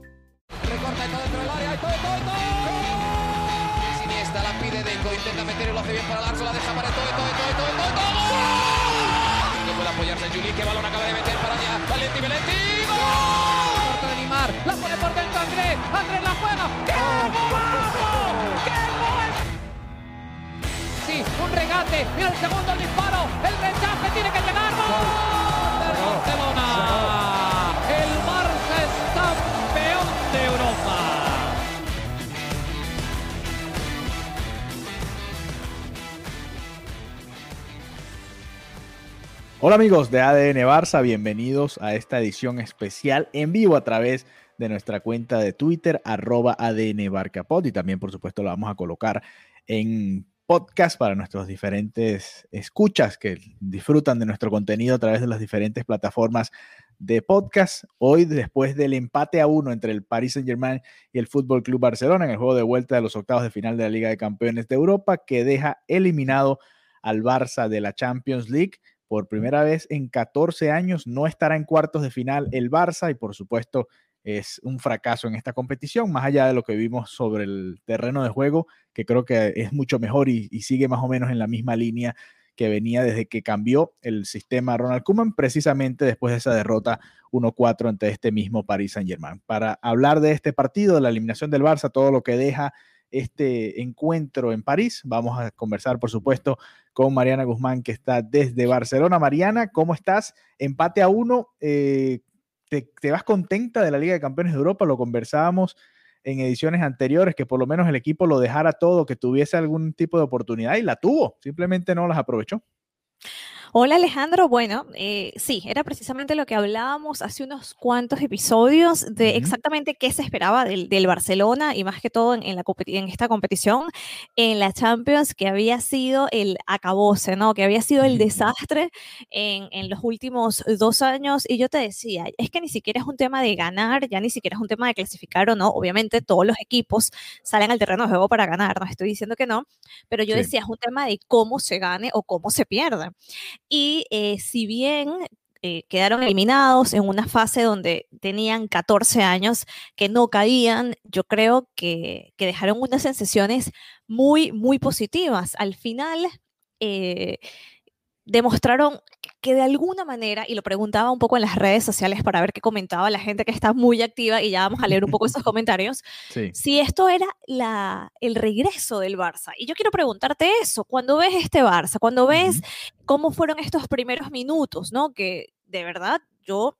Recorta y todo dentro del área, y todo. Iniesta la pide Deco, intenta meter y lo hace bien para Larso, la deja para todo. No puede apoyarse Juli, que balón acaba de meter para allá. Valenti. La pone por dentro Andrés, Andrés la juega. ¡Qué golazo! ¡Qué gol! Sí, un regate, mira el segundo, el disparo, el rechace, tiene que llegar. ¡Gol del Barcelona! El Barça es campeón de Europa. Hola amigos de ADN Barça, bienvenidos a esta edición especial en vivo a través de nuestra cuenta de Twitter, @ADN Barca Pod, y también, por supuesto, la vamos a colocar en podcast para nuestros diferentes escuchas que disfrutan de nuestro contenido a través de las diferentes plataformas de podcast. Hoy, después del empate a 1 entre el Paris Saint-Germain y el Fútbol Club Barcelona en el juego de vuelta de los octavos de final de la Liga de Campeones de Europa, que deja eliminado al Barça de la Champions League. Por primera vez en 14 años no estará en cuartos de final el Barça y, por supuesto, es un fracaso en esta competición, más allá de lo que vimos sobre el terreno de juego, que creo que es mucho mejor y sigue más o menos en la misma línea que venía desde que cambió el sistema Ronald Koeman, precisamente después de esa derrota 1-4 ante este mismo Paris Saint-Germain. Para hablar de este partido, de la eliminación del Barça, todo lo que deja este encuentro en París, vamos a conversar, por supuesto, con Mariana Guzmán, que está desde Barcelona. Mariana, ¿cómo estás? Empate a 1, ¿Te vas contenta de la Liga de Campeones de Europa? Lo conversábamos en ediciones anteriores, que por lo menos el equipo lo dejara todo, que tuviese algún tipo de oportunidad, y la tuvo, simplemente no las aprovechó. Hola Alejandro, bueno, sí, era precisamente lo que hablábamos hace unos cuantos episodios de exactamente qué se esperaba del Barcelona y más que todo en esta competición, en la Champions, que había sido el acabose, ¿no? Que había sido el desastre en los últimos 2 años, y yo te decía, es que ni siquiera es un tema de ganar, ya ni siquiera es un tema de clasificar o no, obviamente todos los equipos salen al terreno de juego para ganar, no estoy diciendo que no, pero yo decía, es un tema de cómo se gane o cómo se pierde. Y si bien quedaron eliminados en una fase donde tenían 14 años que no caían, yo creo que dejaron unas sensaciones muy, muy positivas. Al final demostraron que de alguna manera, y lo preguntaba un poco en las redes sociales para ver qué comentaba la gente que está muy activa, y ya vamos a leer un poco esos comentarios, si esto era el regreso del Barça. Y yo quiero preguntarte eso, cuando ves este Barça, cuando ves cómo fueron estos primeros minutos, ¿no? Que de verdad yo,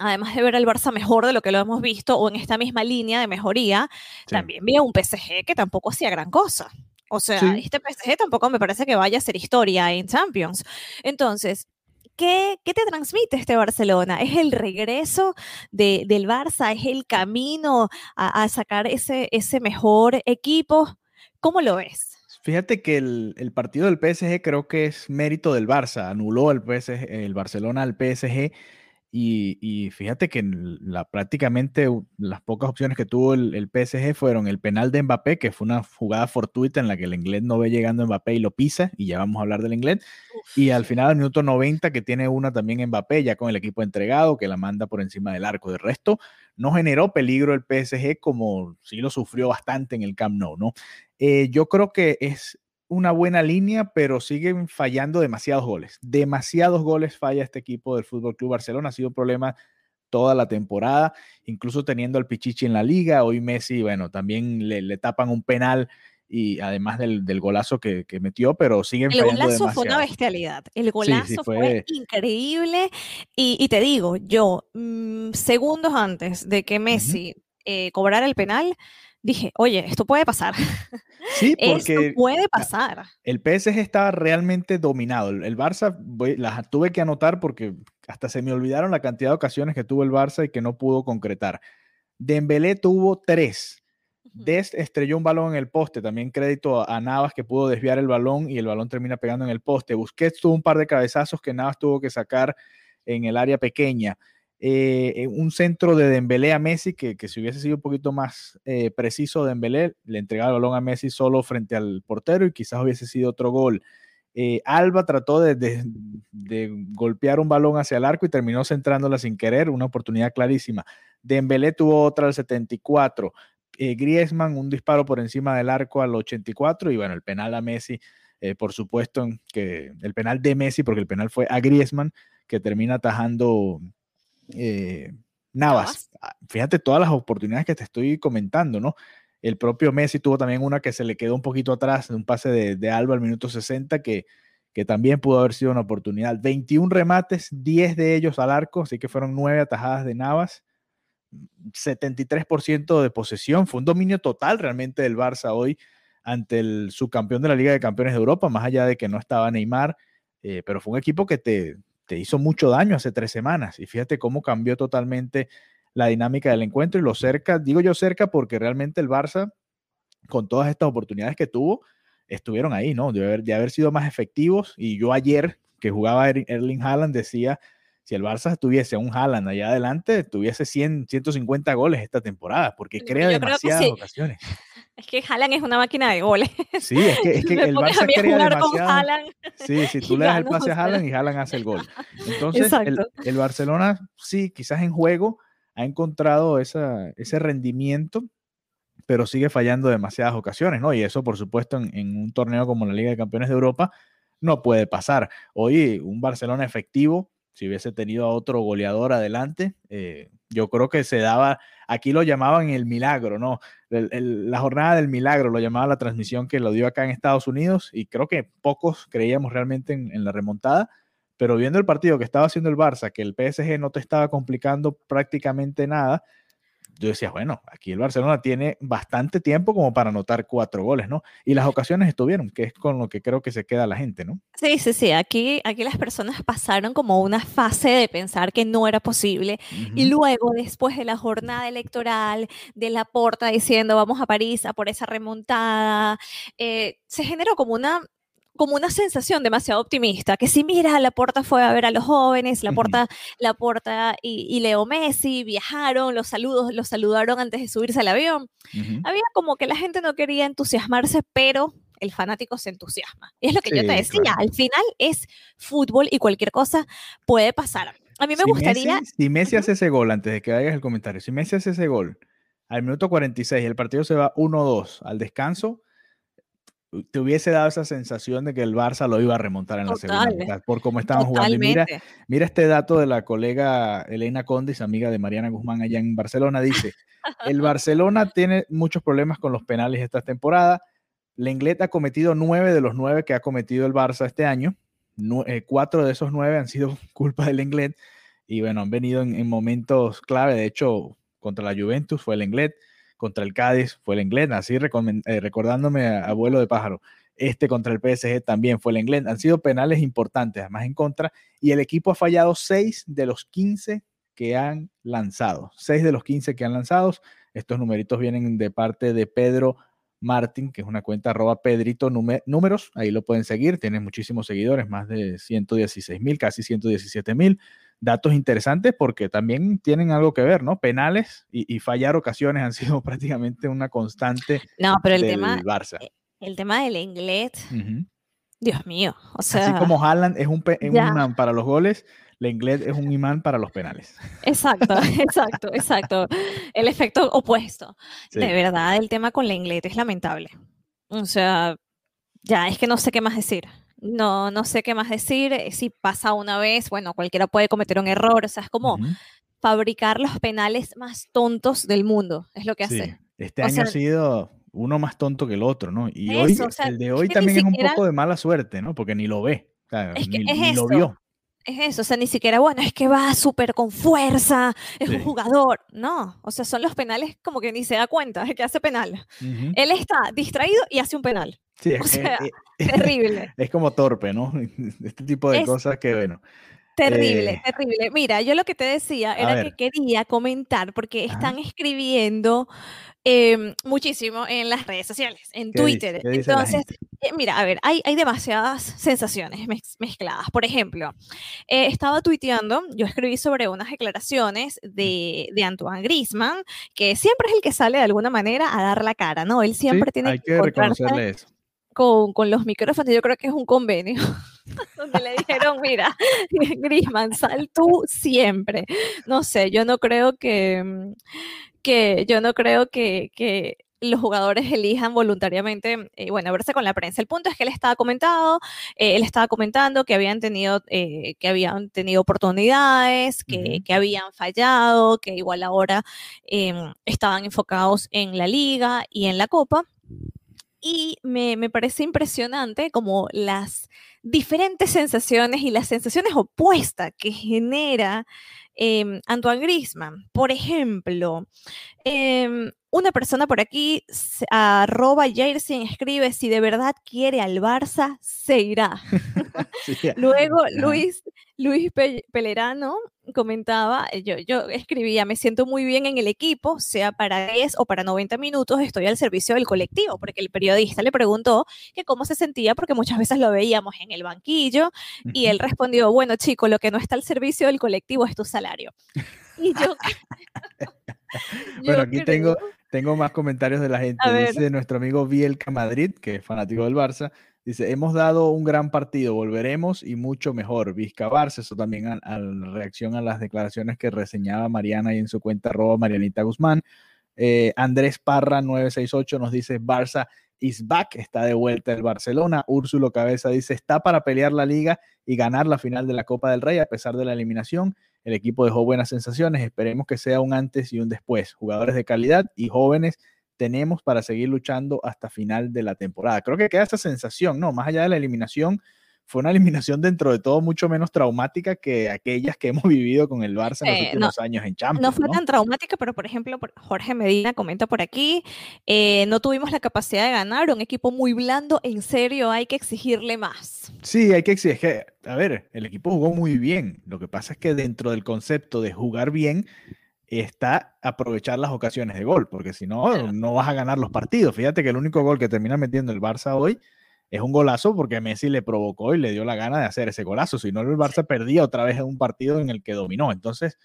además de ver al Barça mejor de lo que lo hemos visto, o en esta misma línea de mejoría, también vi a un PSG que tampoco hacía gran cosa. O sea, este PSG tampoco me parece que vaya a ser historia en Champions. Entonces, ¿qué te transmite este Barcelona? ¿Es el regreso del Barça? ¿Es el camino a sacar ese mejor equipo? ¿Cómo lo ves? Fíjate que el partido del PSG creo que es mérito del Barça. Anuló el Barcelona al PSG. Y fíjate que prácticamente las pocas opciones que tuvo el PSG fueron el penal de Mbappé, que fue una jugada fortuita en la que Lenglet no ve llegando a Mbappé y lo pisa, y ya vamos a hablar de Lenglet. Y al final, al minuto 90, que tiene una también Mbappé, ya con el equipo entregado, que la manda por encima del arco. De resto, no generó peligro el PSG, como sí lo sufrió bastante en el Camp Nou, ¿no? Yo creo que es una buena línea, pero siguen fallando demasiados goles. Demasiados goles falla este equipo del Fútbol Club Barcelona. Ha sido un problema toda la temporada, incluso teniendo al Pichichi en la liga. Hoy Messi, bueno, también le tapan un penal, y además del golazo que metió, pero siguen fallando demasiado. El golazo fue una bestialidad. El golazo fue increíble. Y te digo, yo, segundos antes de que Messi cobrara el penal, dije, oye, esto puede pasar. Sí, porque esto puede pasar. El PSG estaba realmente dominado. El Barça las tuve que anotar porque hasta se me olvidaron la cantidad de ocasiones que tuvo el Barça y que no pudo concretar. Dembélé tuvo 3. Dest estrelló un balón en el poste. También crédito a Navas, que pudo desviar el balón y el balón termina pegando en el poste. Busquets tuvo un par de cabezazos que Navas tuvo que sacar en el área pequeña. un centro de Dembélé a Messi, que si hubiese sido un poquito más preciso Dembélé, le entregaba el balón a Messi solo frente al portero y quizás hubiese sido otro gol. Alba trató de golpear un balón hacia el arco y terminó centrándola sin querer, una oportunidad clarísima. Dembélé tuvo otra al 74, Griezmann un disparo por encima del arco al 84 y bueno, el penal a Messi, por supuesto, que el penal de Messi, porque el penal fue a Griezmann, que termina atajando Navas. Fíjate todas las oportunidades que te estoy comentando, ¿no? El propio Messi tuvo también una que se le quedó un poquito atrás, de un pase de Alba al minuto 60, que también pudo haber sido una oportunidad. 21 remates, 10 de ellos al arco, así que fueron 9 atajadas de Navas. 73% de posesión, fue un dominio total realmente del Barça hoy ante el subcampeón de la Liga de Campeones de Europa, más allá de que no estaba Neymar, pero fue un equipo que te hizo mucho daño hace 3 semanas, y fíjate cómo cambió totalmente la dinámica del encuentro y lo cerca, digo yo cerca porque realmente el Barça, con todas estas oportunidades que tuvo, estuvieron ahí, ¿no? De haber sido más efectivos. Y yo ayer, que jugaba Erling Haaland, decía, si el Barça tuviese un Haaland allá adelante, tuviese 100, 150 goles esta temporada, porque crea demasiadas ocasiones. Es que Haaland es una máquina de goles. Sí, es que el Barça crea demasiado. Sí, si tú le das el pase a Haaland y Haaland hace el gol. Entonces, el Barcelona, sí, quizás en juego ha encontrado ese rendimiento, pero sigue fallando demasiadas ocasiones, ¿no? Y eso, por supuesto, en un torneo como la Liga de Campeones de Europa, no puede pasar. Hoy, un Barcelona efectivo, si hubiese tenido a otro goleador adelante, yo creo que se daba, aquí lo llamaban el milagro, ¿no? La jornada del milagro, lo llamaba la transmisión que lo dio acá en Estados Unidos, y creo que pocos creíamos realmente en la remontada, pero viendo el partido que estaba haciendo el Barça, que el PSG no te estaba complicando prácticamente nada, yo decía, bueno, aquí el Barcelona tiene bastante tiempo como para anotar 4 goles, ¿no? Y las ocasiones estuvieron, que es con lo que creo que se queda la gente, ¿no? Sí, sí, sí. Aquí las personas pasaron como una fase de pensar que no era posible. Uh-huh. Y luego, después de la jornada electoral, de Laporta diciendo vamos a París a por esa remontada, se generó como una sensación demasiado optimista, que si miras, Laporta fue a ver a los jóvenes, Laporta y Leo Messi viajaron, los saludaron antes de subirse al avión. Uh-huh. Había como que la gente no quería entusiasmarse, pero el fanático se entusiasma. Y es lo que yo te decía, claro. Al final es fútbol y cualquier cosa puede pasar. A mí me gustaría... si Messi hace ese gol, antes de que hagas el comentario, si Messi hace ese gol al minuto 46, el partido se va 1-2 al descanso, te hubiese dado esa sensación de que el Barça lo iba a remontar en la segunda mitad, por cómo estaban jugando. Y mira este dato de la colega Elena Condis, amiga de Mariana Guzmán allá en Barcelona, dice, el Barcelona tiene muchos problemas con los penales esta temporada, Lenglet ha cometido 9 de los 9 que ha cometido el Barça este año, 4 de esos 9 han sido culpa de Lenglet, y bueno, han venido en momentos clave, de hecho, contra la Juventus fue Lenglet, contra el Cádiz fue Lenglet, así recordándome a vuelo de pájaro. Contra el PSG también fue Lenglet. Han sido penales importantes, además en contra, y el equipo ha fallado 6 de los 15 que han lanzado. 6 de los 15 que han lanzado. Estos numeritos vienen de parte de Pedro Martín, que es una cuenta @pedrito_números. Ahí lo pueden seguir. Tiene muchísimos seguidores, más de 116,000, casi 117,000. Datos interesantes porque también tienen algo que ver, ¿no? Penales y fallar ocasiones han sido prácticamente una constante del Barça. El tema del Lenglet, Dios mío. O sea, así como Haaland es un imán para los goles, Lenglet es un imán para los penales. Exacto. El efecto opuesto. Sí. De verdad, el tema con Lenglet es lamentable. O sea, ya es que no sé qué más decir. No sé qué más decir. Si pasa una vez, bueno, cualquiera puede cometer un error. O sea, es como fabricar los penales más tontos del mundo. Es lo que hace. Este año ha sido uno más tonto que el otro, ¿no? Y eso, hoy, el de hoy también es un poco de mala suerte, ¿no? Porque ni lo ve. O sea, ni lo vio. Es eso, o sea, ni siquiera, bueno, es que va súper con fuerza, es un jugador. No, o sea, son los penales como que ni se da cuenta de que hace penal. Uh-huh. Él está distraído y hace un penal. Sí, o sea, terrible. Es como torpe, ¿no? Este tipo de cosas que, bueno, Terrible, terrible. Mira, yo lo que te decía era que quería comentar porque están escribiendo muchísimo en las redes sociales, en Twitter. Entonces, mira, a ver, hay demasiadas sensaciones mezcladas. Por ejemplo, estaba tuiteando, yo escribí sobre unas declaraciones de Antoine Griezmann, que siempre es el que sale de alguna manera a dar la cara, ¿no? Él siempre tiene hay que reconocerle eso. Con los micrófonos, yo creo que es un convenio donde le dijeron, mira, Griezmann, sal tú siempre. No sé, yo no creo que los jugadores elijan voluntariamente, verse con la prensa. El punto es que él estaba comentando que habían tenido oportunidades, que habían fallado, que igual ahora estaban enfocados en la Liga y en la Copa. Y me parece impresionante como las diferentes sensaciones y las sensaciones opuestas que genera Antoine Griezmann. Por ejemplo, una persona por aquí, @Jersin, escribe: si de verdad quiere al Barça, se irá. Luego Luis Pelerano comentaba, yo escribía: me siento muy bien en el equipo, sea para 10 o para 90 minutos, estoy al servicio del colectivo, porque el periodista le preguntó que cómo se sentía, porque muchas veces lo veíamos en el banquillo, y él respondió: bueno, chico, lo que no está al servicio del colectivo es tu salario. Y yo... Bueno, aquí tengo más comentarios de la gente. Dice nuestro amigo Bielka Madrid, que es fanático del Barça, dice: hemos dado un gran partido, volveremos y mucho mejor. Vizca Barça, eso también en reacción a las declaraciones que reseñaba Mariana y en su cuenta @Marianita Guzmán. Andrés Parra 968 nos dice: Barça is back, está de vuelta el Barcelona. Úrsulo Cabeza dice: está para pelear la Liga y ganar la final de la Copa del Rey a pesar de la eliminación. El equipo dejó buenas sensaciones, esperemos que sea un antes y un después. Jugadores de calidad y jóvenes tenemos para seguir luchando hasta final de la temporada. Creo que queda esa sensación, ¿no? Más allá de la eliminación, fue una eliminación dentro de todo mucho menos traumática que aquellas que hemos vivido con el Barça en los últimos años en Champions. No fue tan traumática, pero por ejemplo, Jorge Medina comenta por aquí: no tuvimos la capacidad de ganar, un equipo muy blando, en serio, hay que exigirle más. Sí, hay que exigir. A ver, el equipo jugó muy bien, lo que pasa es que dentro del concepto de jugar bien está aprovechar las ocasiones de gol, porque si no, no vas a ganar los partidos. Fíjate que el único gol que termina metiendo el Barça hoy es un golazo porque Messi le provocó y le dio la gana de hacer ese golazo. Si no, el Barça perdía otra vez en un partido en el que dominó. Entonces,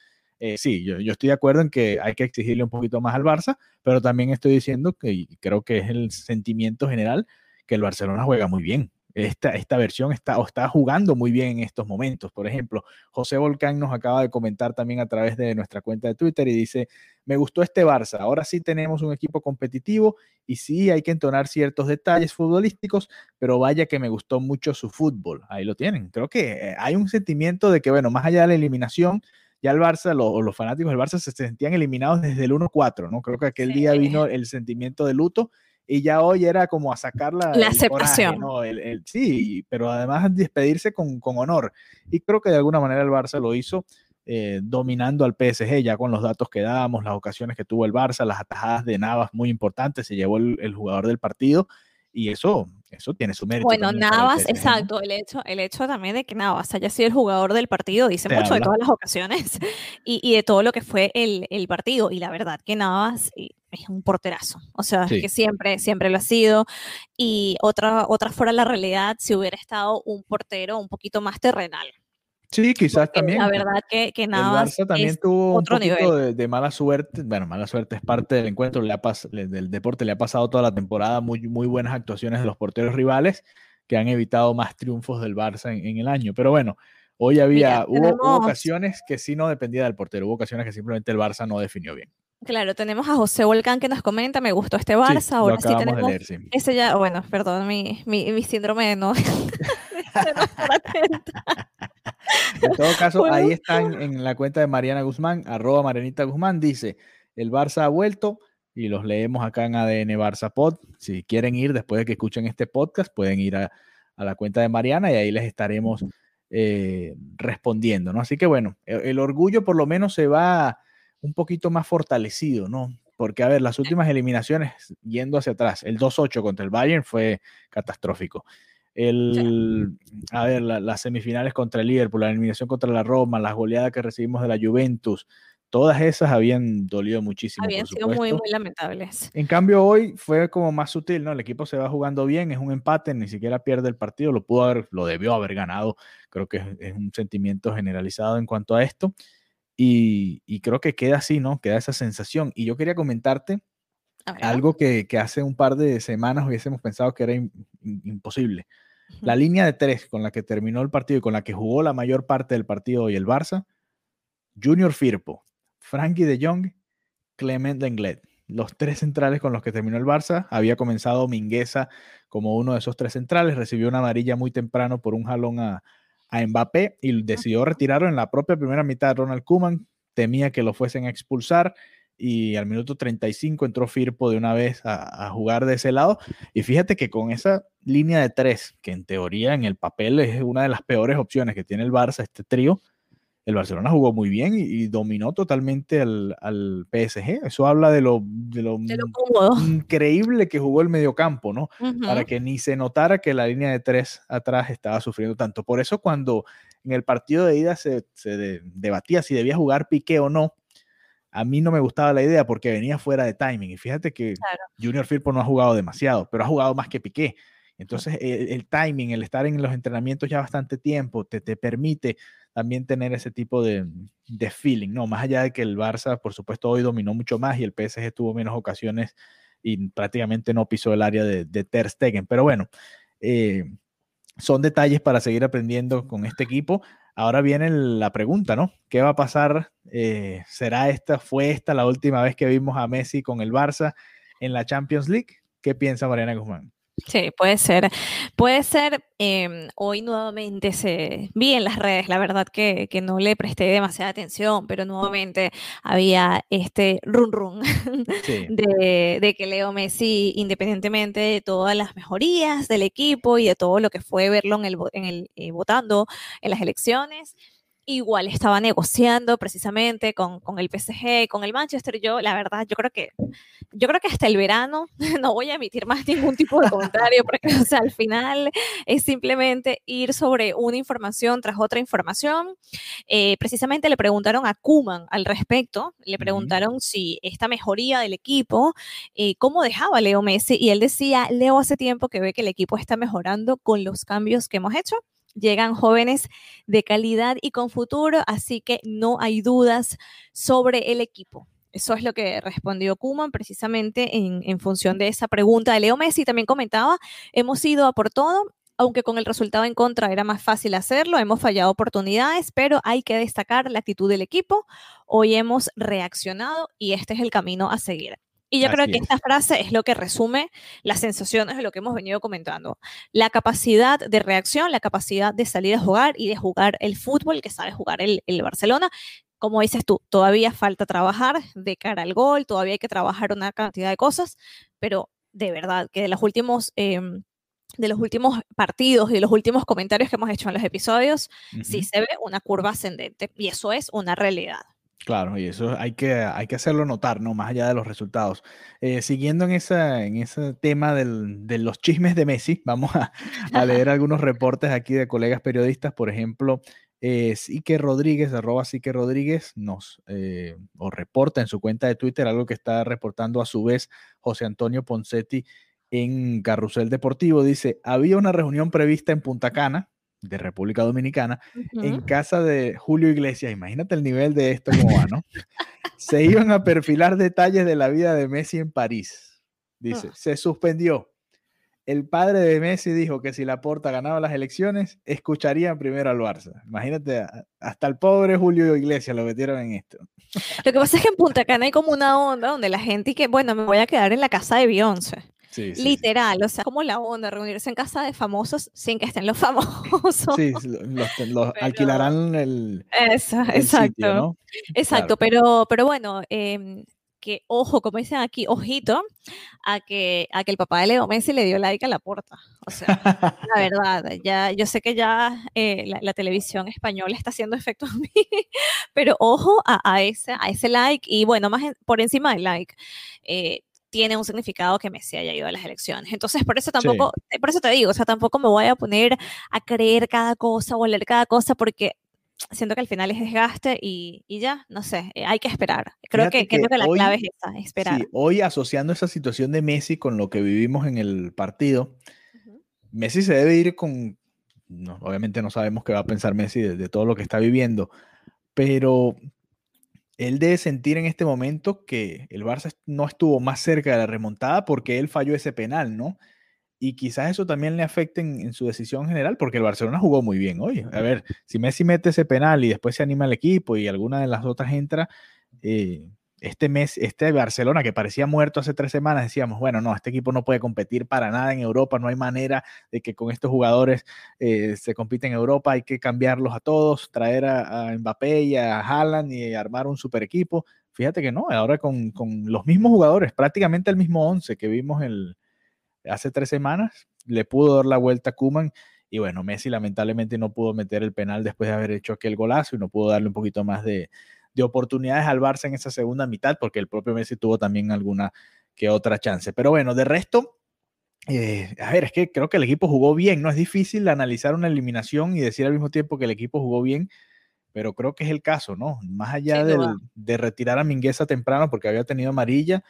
sí, yo estoy de acuerdo en que hay que exigirle un poquito más al Barça, pero también estoy diciendo que, y creo que es el sentimiento general, que el Barcelona juega muy bien. Esta versión está jugando muy bien en estos momentos. Por ejemplo, José Volcán nos acaba de comentar también a través de nuestra cuenta de Twitter y dice: me gustó este Barça, ahora sí tenemos un equipo competitivo y sí hay que entonar ciertos detalles futbolísticos, pero vaya que me gustó mucho su fútbol. Ahí lo tienen. Creo que hay un sentimiento de que, bueno, más allá de la eliminación, ya el Barça, los fanáticos del Barça se sentían eliminados desde el 1-4, ¿no? Creo que aquel día vino el sentimiento de luto. Y ya hoy era como a sacar la aceptación. Coraje, ¿no? Sí, pero además despedirse con honor. Y creo que de alguna manera el Barça lo hizo dominando al PSG, ya con los datos que dábamos, las ocasiones que tuvo el Barça, las atajadas de Navas muy importantes, se llevó el jugador del partido. Y eso tiene su mérito. Bueno, Navas, exacto, el hecho también de que Navas haya sido el jugador del partido dice mucho de todas las ocasiones y de todo lo que fue el partido. Y la verdad que Navas es un porterazo, o sea, es que siempre lo ha sido. Y otra fuera la realidad si hubiera estado un portero un poquito más terrenal. Sí, quizás. Porque también. La verdad que Navas el Barça también tuvo otro un poquito de mala suerte. Bueno, mala suerte es parte del encuentro. Del deporte le ha pasado toda la temporada muy, muy buenas actuaciones de los porteros rivales que han evitado más triunfos del Barça en el año. Pero bueno, hoy hubo ocasiones que sí no dependía del portero. Hubo ocasiones que simplemente el Barça no definió bien. Claro, tenemos a José Volcán que nos comenta: me gustó este Barça. Sí, ahora sí tenemos. De leer, sí. Ese ya, bueno, perdón, mi síndrome de no. En todo caso, bueno, ahí están en la cuenta de Mariana Guzmán, @Marianita Guzmán, dice: el Barça ha vuelto, y los leemos acá en ADN Barca Pod. Si quieren ir después de que escuchen este podcast, pueden ir a la cuenta de Mariana y ahí les estaremos respondiendo, ¿no? Así que bueno, el orgullo por lo menos se va un poquito más fortalecido, ¿no? Porque, a ver, las últimas eliminaciones, yendo hacia atrás, el 2-8 contra el Bayern fue catastrófico. las semifinales contra el Liverpool, la eliminación contra la Roma, las goleadas que recibimos de la Juventus, todas esas habían dolido muchísimo. Habían sido muy, muy lamentables. En cambio, hoy fue como más sutil, ¿no? El equipo se va jugando bien, es un empate, ni siquiera pierde el partido, lo debió haber ganado. Creo que es un sentimiento generalizado en cuanto a esto. Y creo que queda así, ¿no? Queda esa sensación. Y yo quería comentarte algo que hace un par de semanas hubiésemos pensado que era imposible. La línea de tres con la que terminó el partido y con la que jugó la mayor parte del partido hoy el Barça: Junior Firpo, Frankie de Jong, Clement Lenglet. Los tres centrales con los que terminó el Barça. Había comenzado Mingueza como uno de esos tres centrales. Recibió una amarilla muy temprano por un jalón a Mbappé y decidió retirarlo en la propia primera mitad. Ronald Koeman temía que lo fuesen a expulsar y al minuto 35 entró Firpo de una vez a jugar de ese lado. Y fíjate que con esa línea de tres, que en teoría en el papel es una de las peores opciones que tiene el Barça, este trío, el Barcelona jugó muy bien y dominó totalmente al PSG. Eso habla de lo increíble que jugó el mediocampo, ¿no? Uh-huh. Para que ni se notara que la línea de tres atrás estaba sufriendo tanto. Por eso cuando en el partido de ida se debatía si debía jugar Piqué o no, a mí no me gustaba la idea porque venía fuera de timing. Y fíjate que Junior Firpo no ha jugado demasiado, pero ha jugado más que Piqué. Entonces el timing, el estar en los entrenamientos ya bastante tiempo, te permite también tener ese tipo de feeling, ¿no? Más allá de que el Barça, por supuesto, hoy dominó mucho más y el PSG tuvo menos ocasiones y prácticamente no pisó el área de Ter Stegen. Pero bueno, son detalles para seguir aprendiendo con este equipo. Ahora viene la pregunta, ¿no? ¿Qué va a pasar? ¿Fue esta la última vez que vimos a Messi con el Barça en la Champions League? ¿Qué piensa Mariana Guzmán? Sí, puede ser, hoy nuevamente vi en las redes, la verdad que no le presté demasiada atención, pero nuevamente había este run sí. de que Leo Messi, independientemente de todas las mejorías del equipo y de todo lo que fue verlo votando en las elecciones, igual estaba negociando precisamente con el PSG, con el Manchester. Yo, la verdad, yo creo que hasta el verano no voy a emitir más ningún tipo de comentario, porque o sea, al final es simplemente ir sobre una información tras otra información. Precisamente le preguntaron a Koeman al respecto, le preguntaron si esta mejoría del equipo, cómo dejaba Leo Messi, y él decía: Leo hace tiempo que ve que el equipo está mejorando con los cambios que hemos hecho. Llegan jóvenes de calidad y con futuro, así que no hay dudas sobre el equipo. Eso es lo que respondió Koeman precisamente en función de esa pregunta de Leo Messi. También comentaba: hemos ido a por todo, aunque con el resultado en contra era más fácil hacerlo, hemos fallado oportunidades, pero hay que destacar la actitud del equipo. Hoy hemos reaccionado y este es el camino a seguir. Y yo Así creo que esta frase es lo que resume las sensaciones de lo que hemos venido comentando. La capacidad de reacción, la capacidad de salir a jugar y de jugar el fútbol que sabe jugar el Barcelona. Como dices tú, todavía falta trabajar de cara al gol, todavía hay que trabajar una cantidad de cosas, pero de verdad que de los últimos partidos y de los últimos comentarios que hemos hecho en los episodios, sí se ve una curva ascendente y eso es una realidad. Claro, y eso hay que hacerlo notar, ¿no? Más allá de los resultados. Siguiendo en ese tema de los chismes de Messi, vamos a leer algunos reportes aquí de colegas periodistas. Por ejemplo, Sique Rodríguez, @SiqueRodríguez, nos reporta en su cuenta de Twitter algo que está reportando a su vez José Antonio Poncetti en Carrusel Deportivo. Dice: había una reunión prevista en Punta Cana, de República Dominicana, en casa de Julio Iglesias. Imagínate el nivel de esto como va, ¿no? Se iban a perfilar detalles de la vida de Messi en París. Dice: se suspendió. El padre de Messi dijo que si Laporta ganaba las elecciones, escucharían primero al Barça. Imagínate, hasta el pobre Julio Iglesias lo metieron en esto. Lo que pasa es que en Punta Cana hay como una onda donde la gente que, bueno, me voy a quedar en la casa de Beyoncé. Sí, sí, literal, sí. O sea, como la onda, reunirse en casa de famosos sin que estén los famosos. Sí, los pero alquilarán el sitio, ¿no? Exacto, claro. pero bueno, que ojo, como dicen aquí, ojito, a que el papá de Leo Messi le dio like a Laporta. O sea, la verdad, ya, yo sé que ya la televisión española está haciendo efecto a mí, pero ojo a ese like, y bueno, más por encima del like. tiene un significado que Messi haya ido a las elecciones. Entonces, por eso tampoco, sí, por eso te digo, o sea, tampoco me voy a poner a creer cada cosa o a leer cada cosa, porque siento que al final es desgaste y ya, no sé, hay que esperar. Creo que, creo que la hoy, clave es esa, esperar. Sí, hoy asociando esa situación de Messi con lo que vivimos en el partido, uh-huh, Messi se debe ir con, no, obviamente no sabemos qué va a pensar Messi de todo lo que está viviendo, pero él debe sentir en este momento que el Barça no estuvo más cerca de la remontada porque él falló ese penal, ¿no? Y quizás eso también le afecte en su decisión general, porque el Barcelona jugó muy bien hoy. A ver, si Messi mete ese penal y después se anima el equipo y alguna de las otras entra, este Barcelona que parecía muerto hace 3 semanas, decíamos, bueno, no, este equipo no puede competir para nada en Europa, no hay manera de que con estos jugadores se compite en Europa, hay que cambiarlos a todos, traer a Mbappé y a Haaland y armar un super equipo. Fíjate que no, ahora con los mismos jugadores, prácticamente el mismo 11 que vimos hace 3 semanas, le pudo dar la vuelta a Koeman, y bueno, Messi lamentablemente no pudo meter el penal después de haber hecho aquel golazo y no pudo darle un poquito más de oportunidades al Barça en esa segunda mitad, porque el propio Messi tuvo también alguna que otra chance, pero bueno, de resto a ver, es que creo que el equipo jugó bien, no es difícil analizar una eliminación y decir al mismo tiempo que el equipo jugó bien, pero creo que es el caso, ¿no? Más allá de retirar a Mingueza temprano porque había tenido amarilla,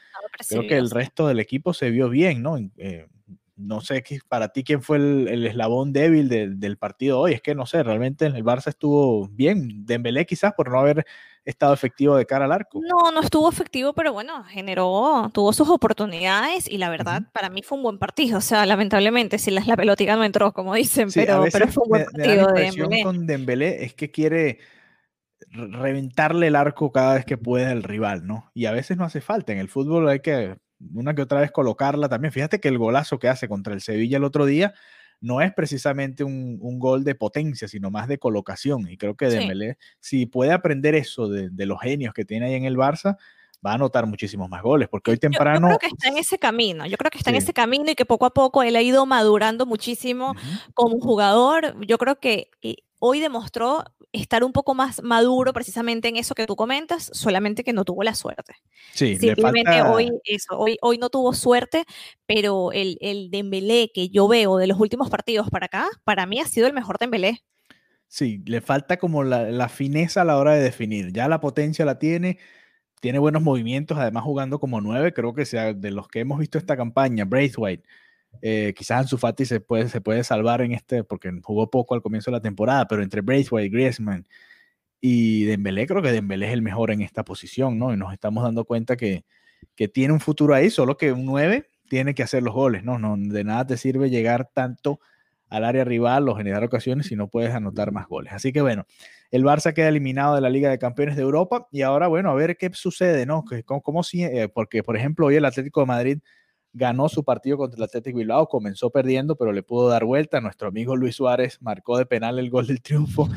creo que el resto del equipo se vio bien, ¿no? No sé para ti quién fue el eslabón débil del partido hoy, es que no sé, realmente el Barça estuvo bien, Dembélé quizás por no haber estado efectivo de cara al arco. No estuvo efectivo, pero bueno, tuvo sus oportunidades y la verdad, uh-huh, para mí fue un buen partido, o sea, lamentablemente si la pelotita no entró, como dicen, sí, pero fue un buen partido de Dembélé. Con Dembélé es que quiere reventarle el arco cada vez que pueda al rival, ¿no? Y a veces no hace falta, en el fútbol hay que una que otra vez colocarla también. Fíjate que el golazo que hace contra el Sevilla el otro día no es precisamente un gol de potencia, sino más de colocación, y creo que Dembélé, si puede aprender eso de los genios que tiene ahí en el Barça, va a anotar muchísimos más goles, porque hoy temprano... Yo creo que está en ese camino, y que poco a poco él ha ido madurando muchísimo, uh-huh, como jugador. Yo creo que hoy demostró estar un poco más maduro precisamente en eso que tú comentas, solamente que no tuvo la suerte. Sí, simplemente le falta... hoy no tuvo suerte, pero el Dembélé que yo veo de los últimos partidos para acá, para mí ha sido el mejor Dembélé. Sí, le falta como la fineza a la hora de definir, ya la potencia la tiene buenos movimientos, además jugando como 9, creo que sea de los que hemos visto esta campaña, Braithwaite, quizás Ansu Fati se puede salvar en este, porque jugó poco al comienzo de la temporada, pero entre Braithwaite, Griezmann y Dembélé, creo que Dembélé es el mejor en esta posición, ¿no? Y nos estamos dando cuenta que tiene un futuro ahí, solo que un 9 tiene que hacer los goles, ¿no? No, de nada te sirve llegar tanto al área rival o generar ocasiones si no puedes anotar más goles. Así que bueno, el Barça queda eliminado de la Liga de Campeones de Europa y ahora, bueno, a ver qué sucede, ¿no? ¿Cómo si, porque, por ejemplo, hoy el Atlético de Madrid ganó su partido contra el Atlético de Bilbao, comenzó perdiendo, pero le pudo dar vuelta. Nuestro amigo Luis Suárez marcó de penal el gol del triunfo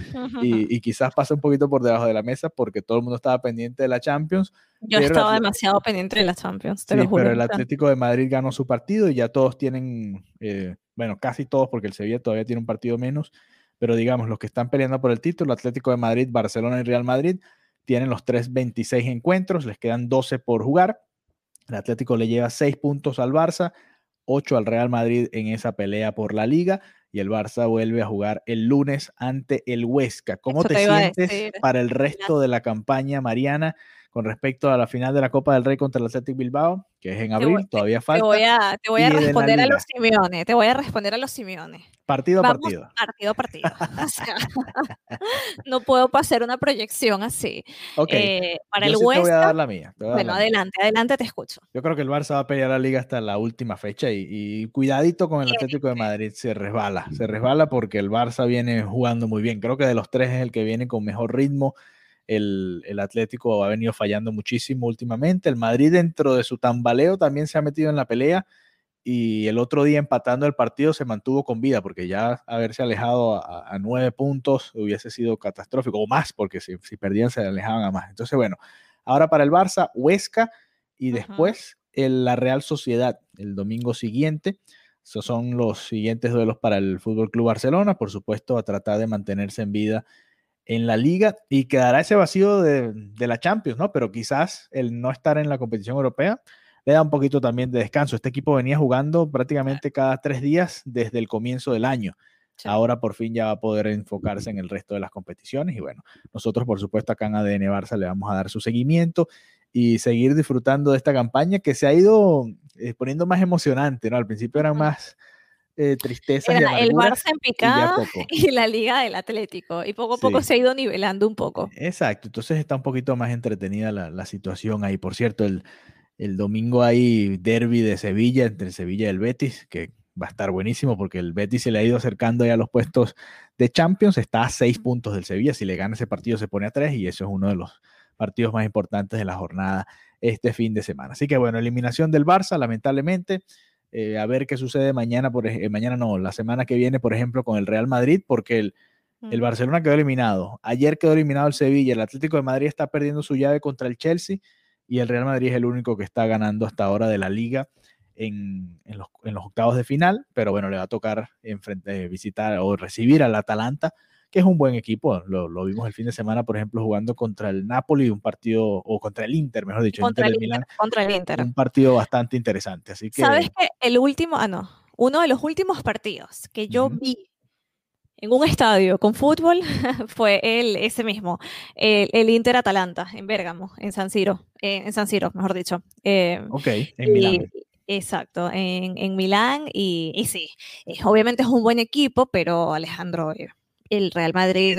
y quizás pasa un poquito por debajo de la mesa porque todo el mundo estaba pendiente de la Champions. Yo estaba demasiado pendiente de la Champions, te lo juro. Pero el Atlético de Madrid ganó su partido y ya todos tienen, bueno, casi todos, porque el Sevilla todavía tiene un partido menos, pero digamos, los que están peleando por el título, Atlético de Madrid, Barcelona y Real Madrid, tienen los 26 encuentros, les quedan 12 por jugar. El Atlético le lleva 6 puntos al Barça, 8 al Real Madrid en esa pelea por la Liga, y el Barça vuelve a jugar el lunes ante el Huesca. ¿Cómo te sientes para el resto de la campaña, Mariana, con respecto a la final de la Copa del Rey contra el Athletic Bilbao, que es en abril, todavía falta? Te voy a responder a los Simeone, Partido a partido. O sea, no puedo hacer una proyección así. Okay. Para yo el Huesca, te voy a dar la mía. Bueno, adelante, te escucho. Yo creo que el Barça va a pelear la Liga hasta la última fecha y cuidadito con el Atlético de Madrid, se resbala porque el Barça viene jugando muy bien. Creo que de los tres es el que viene con mejor ritmo. El Atlético ha venido fallando muchísimo últimamente. El Madrid, dentro de su tambaleo, también se ha metido en la pelea. Y el otro día, empatando el partido, se mantuvo con vida, porque ya haberse alejado a 9 puntos hubiese sido catastrófico, o más, porque si perdían se alejaban a más. Entonces, bueno, ahora para el Barça, Huesca, y después la Real Sociedad, el domingo siguiente. Esos son los siguientes duelos para el Fútbol Club Barcelona, por supuesto, a tratar de mantenerse en vida en la Liga, y quedará ese vacío de la Champions, ¿no? Pero quizás el no estar en la competición europea le da un poquito también de descanso. Este equipo venía jugando prácticamente cada 3 días desde el comienzo del año. Sí. Ahora por fin ya va a poder enfocarse en el resto de las competiciones y bueno, nosotros por supuesto acá en ADN Barça le vamos a dar su seguimiento y seguir disfrutando de esta campaña que se ha ido poniendo más emocionante, ¿no? Al principio eran más tristezas. Era el Barça en picada y la Liga del Atlético y poco a poco se ha ido nivelando un poco. Exacto, entonces está un poquito más entretenida la situación ahí. Por cierto, el domingo hay derbi de Sevilla, entre Sevilla y el Betis, que va a estar buenísimo porque el Betis se le ha ido acercando ya a los puestos de Champions, está a 6 puntos del Sevilla, si le gana ese partido se pone a 3 y eso es uno de los partidos más importantes de la jornada este fin de semana. Así que bueno, eliminación del Barça, lamentablemente, a ver qué sucede la semana que viene, por ejemplo, con el Real Madrid, porque el Barcelona quedó eliminado, ayer quedó eliminado el Sevilla, el Atlético de Madrid está perdiendo su llave contra el Chelsea y el Real Madrid es el único que está ganando hasta ahora de la Liga en los octavos de final, pero bueno, le va a tocar visitar o recibir al Atalanta, que es un buen equipo, lo vimos el fin de semana, por ejemplo, jugando contra el Napoli, contra el Inter, mejor dicho, contra Inter de Milán, contra el Inter. Un partido bastante interesante. Así que, ¿sabes qué? Uno de los últimos partidos que yo vi en un estadio con fútbol fue ese mismo, el Inter-Atalanta, en Bérgamo, en San Siro, mejor dicho. En Milán. Exacto, en Milán y sí, obviamente es un buen equipo, pero Alejandro, el Real Madrid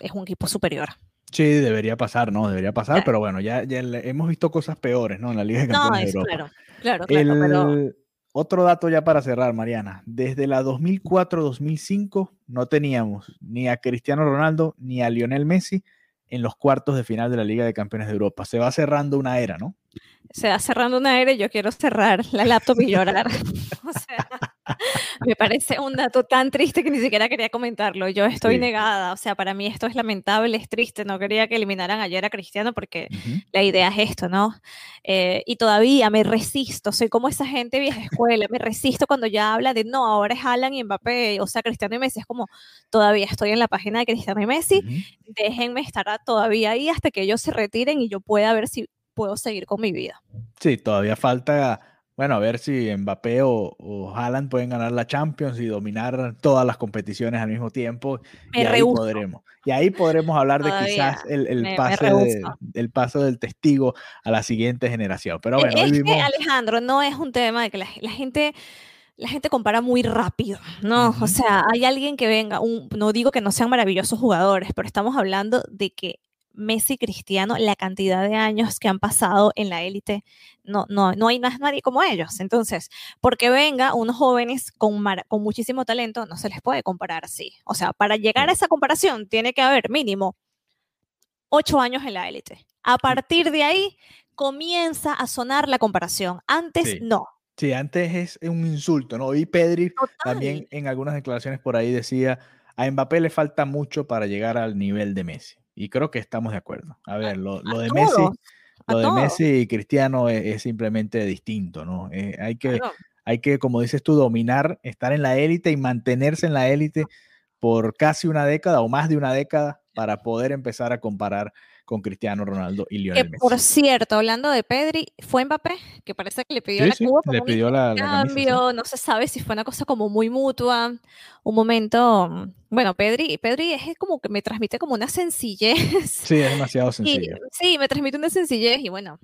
es un equipo superior. Sí, debería pasar, ¿no? Claro. Pero bueno, ya hemos visto cosas peores, ¿no? En la Liga de Campeones de Europa. Claro, pero... Otro dato ya para cerrar, Mariana. Desde la 2004-2005 no teníamos ni a Cristiano Ronaldo ni a Lionel Messi en los cuartos de final de la Liga de Campeones de Europa. Se va cerrando una era, ¿no? Se va cerrando una era y yo quiero cerrar la laptop y llorar. O sea, me parece un dato tan triste que ni siquiera quería comentarlo. Yo estoy negada. O sea, para mí esto es lamentable, es triste. No quería que eliminaran ayer a Cristiano porque la idea es esto, ¿no? Y todavía me resisto. Soy como esa gente vieja escuela. Me resisto cuando ya habla de no, ahora es Haaland y Mbappé. O sea, Cristiano y Messi. Es como todavía estoy en la página de Cristiano y Messi. Déjenme estar todavía ahí hasta que ellos se retiren y yo pueda ver si puedo seguir con mi vida. Sí, todavía falta, bueno, a ver si Mbappé o Haaland pueden ganar la Champions y dominar todas las competiciones al mismo tiempo. Y ahí podremos hablar todavía de quizás el paso del testigo a la siguiente generación. Pero bueno, hoy vimos... Alejandro, no es un tema de que la gente compara muy rápido, ¿no? O sea, hay alguien que venga, no digo que no sean maravillosos jugadores, pero estamos hablando de que Messi, Cristiano, la cantidad de años que han pasado en la élite, no hay más nadie como ellos. Entonces, porque venga unos jóvenes con muchísimo talento, no se les puede comparar así. O sea, para llegar a esa comparación tiene que haber mínimo 8 años en la élite. A partir de ahí comienza a sonar la comparación. Antes no. Sí, antes es un insulto, ¿no? Y Pedri también en algunas declaraciones por ahí decía, a Mbappé le falta mucho para llegar al nivel de Messi. Y creo que estamos de acuerdo. A ver, lo de Messi y Cristiano es simplemente distinto, ¿no? Hay que, como dices tú, dominar, estar en la élite y mantenerse en la élite por casi una década o más de una década para poder empezar a comparar con Cristiano Ronaldo y Lionel Messi. Por cierto, hablando de Pedri, fue Mbappé, que parece que le pidió la Cuba como un cambio, no se sabe si fue una cosa como muy mutua, un momento, bueno, Pedri es como que me transmite como una sencillez. Sí, es demasiado sencillo. Sí, me transmite una sencillez y bueno,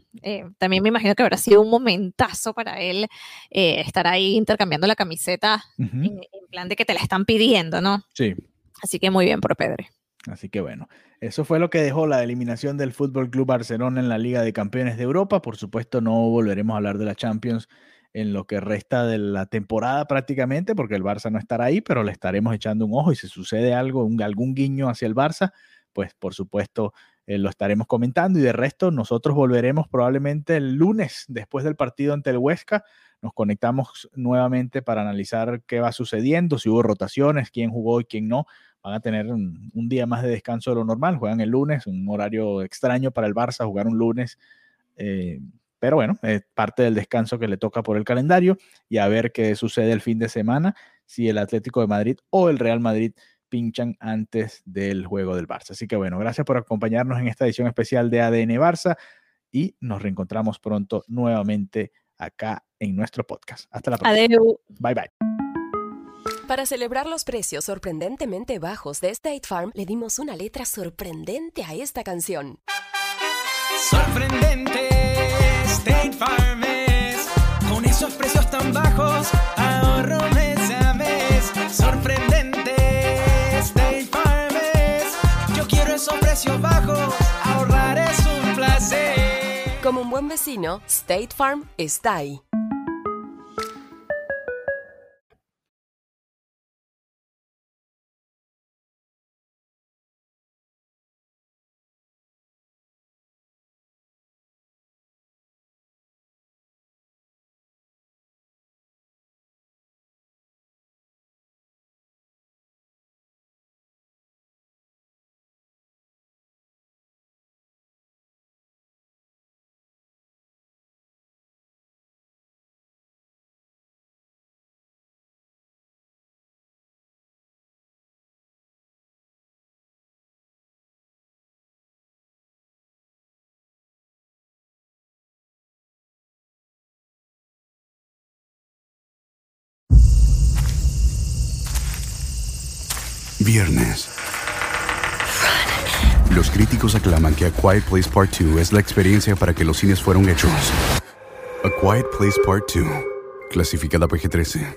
también me imagino que habrá sido un momentazo para él estar ahí intercambiando la camiseta en plan de que te la están pidiendo, ¿no? Sí. Así que muy bien por Pedri. Así que bueno, eso fue lo que dejó la eliminación del Fútbol Club Barcelona en la Liga de Campeones de Europa. Por supuesto, no volveremos a hablar de la Champions en lo que resta de la temporada prácticamente, porque el Barça no estará ahí, pero le estaremos echando un ojo y si sucede algo, algún guiño hacia el Barça, pues por supuesto lo estaremos comentando. Y de resto, nosotros volveremos probablemente el lunes después del partido ante el Huesca. Nos conectamos nuevamente para analizar qué va sucediendo, si hubo rotaciones, quién jugó y quién no. Van a tener un día más de descanso de lo normal, juegan el lunes, un horario extraño para el Barça, jugar un lunes, pero bueno, es parte del descanso que le toca por el calendario y a ver qué sucede el fin de semana, si el Atlético de Madrid o el Real Madrid pinchan antes del juego del Barça. Así que bueno, gracias por acompañarnos en esta edición especial de ADN Barça. y nos reencontramos pronto nuevamente acá en nuestro podcast. Hasta la próxima. Adiós. Bye, bye. Para celebrar los precios sorprendentemente bajos de State Farm, le dimos una letra sorprendente a esta canción. Sorprendente, State Farm es. Con esos precios tan bajos, ahorro mes a mes. Sorprendente, State Farm es. Yo quiero esos precios bajos, ahorrar es un placer. Como un buen vecino, State Farm está ahí. Viernes. Los críticos aclaman que A Quiet Place Part 2 es la experiencia para que los cines fueron hechos. A Quiet Place Part 2, clasificada PG-13.